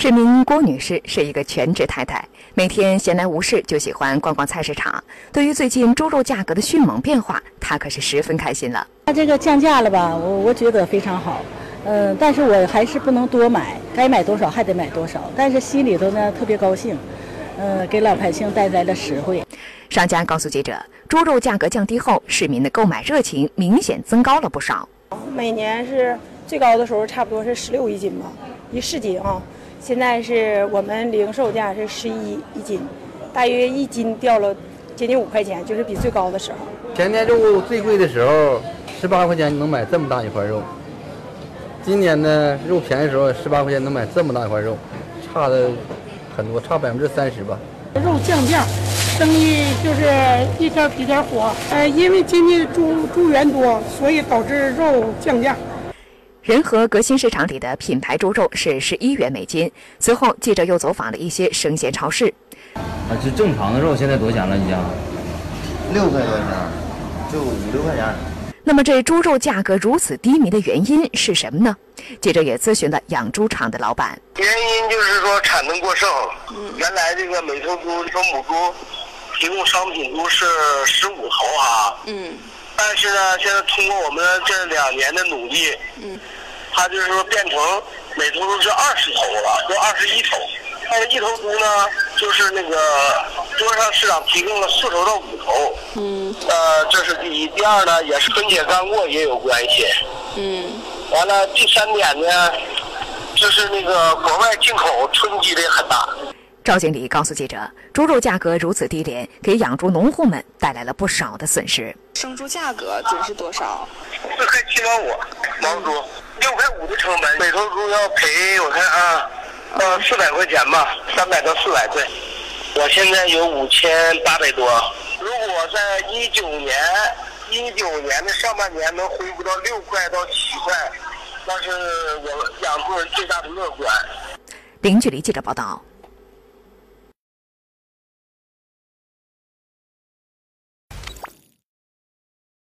市民郭女士是一个全职太太，每天闲来无事就喜欢逛逛菜市场。对于最近猪肉价格的迅猛变化，她可是十分开心了。它这个降价了吧？我觉得非常好，但是我还是不能多买，该买多少还得买多少，但是心里头呢特别高兴，给老百姓带来了实惠。商家告诉记者，猪肉价格降低后，市民的购买热情明显增高了不少。每年是最高的时候，差不多是16一斤吧，1市斤啊。 现在是我们零售价是11一斤，大约一斤掉了接近5块钱，就是比最高的时候。前年肉最贵的时候18块钱能买这么大一块肉，今年呢肉便宜的时候18块钱能买这么大一块肉，差的很多，差30%吧。肉降价，生意就是一天比一天火。因为今年猪源多，所以导致肉降价。 仁和革新市场里的品牌猪肉是11元每斤。随后，记者又走访了一些生鲜超市。啊，这正常的肉现在多少钱了？已经6块多钱，就5、6块钱。那么，这猪肉价格如此低迷的原因是什么呢？记者也咨询了养猪场的老板。原因就是说产能过剩，原来这个每头猪、一头母猪提供商品猪是15头啊。但是呢，现在通过我们这2年的努力，它就是说变成每头猪是20头了，就21头。但是一头猪呢，就是那个多商市场提供了4头到5头。这是第一。第二呢，也是分解干货也有关系。完了，第3点呢，就是那个国外进口冲击力很大。 赵经理告诉记者，猪肉价格如此低廉，给养猪农户们带来了不少的损失。生猪价格准是多少？4块7毛5，毛猪6块5的成本，每头猪要赔我看啊，400块钱吧，300到400对。我现在有5800多，如果在一九年的上半年能恢复到6块到7块，那是我养猪人最大的乐观。零距离记者报道。